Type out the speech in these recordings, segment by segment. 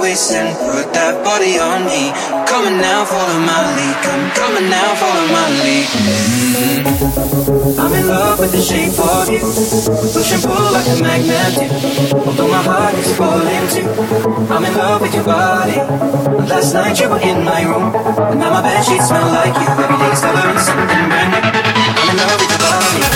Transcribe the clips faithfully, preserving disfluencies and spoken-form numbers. waist and put that body on me. Come on now, follow my lead. Come, come on now, follow my lead. Mm-hmm. I'm in love with the shape of you. Push and pull like a magnet do. Although my heart is falling too, I'm in love with your body. Last night you were in my room, and now my bed sheets smell like you. Every day's covering something brand new. I'm in love with your body.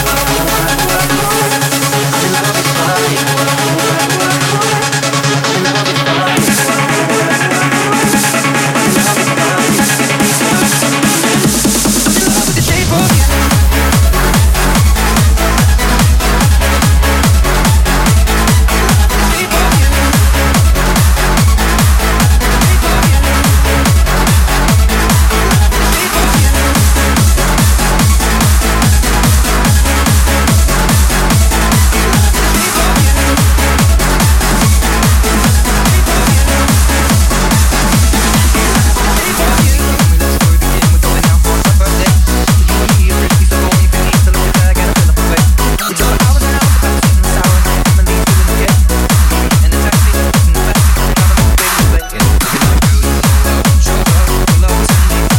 I'm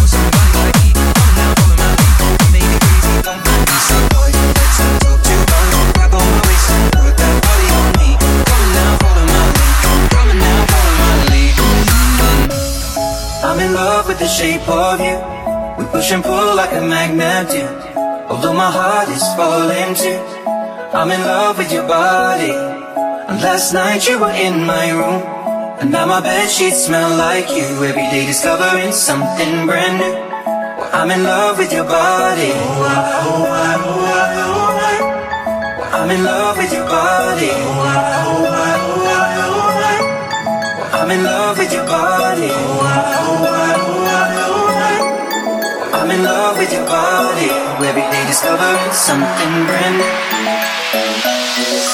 in love with your body. I'm in love with your body. Although my heart is falling too, I'm in love with your body. And last night you were in my room, and now my bed sheets smell like you. Every day discovering something brand new. Well, I'm in love with your body. Well, I'm in love with your body. Well, I'm in love with your body. Well, I'm in love with your body. Every day discovering something brand new.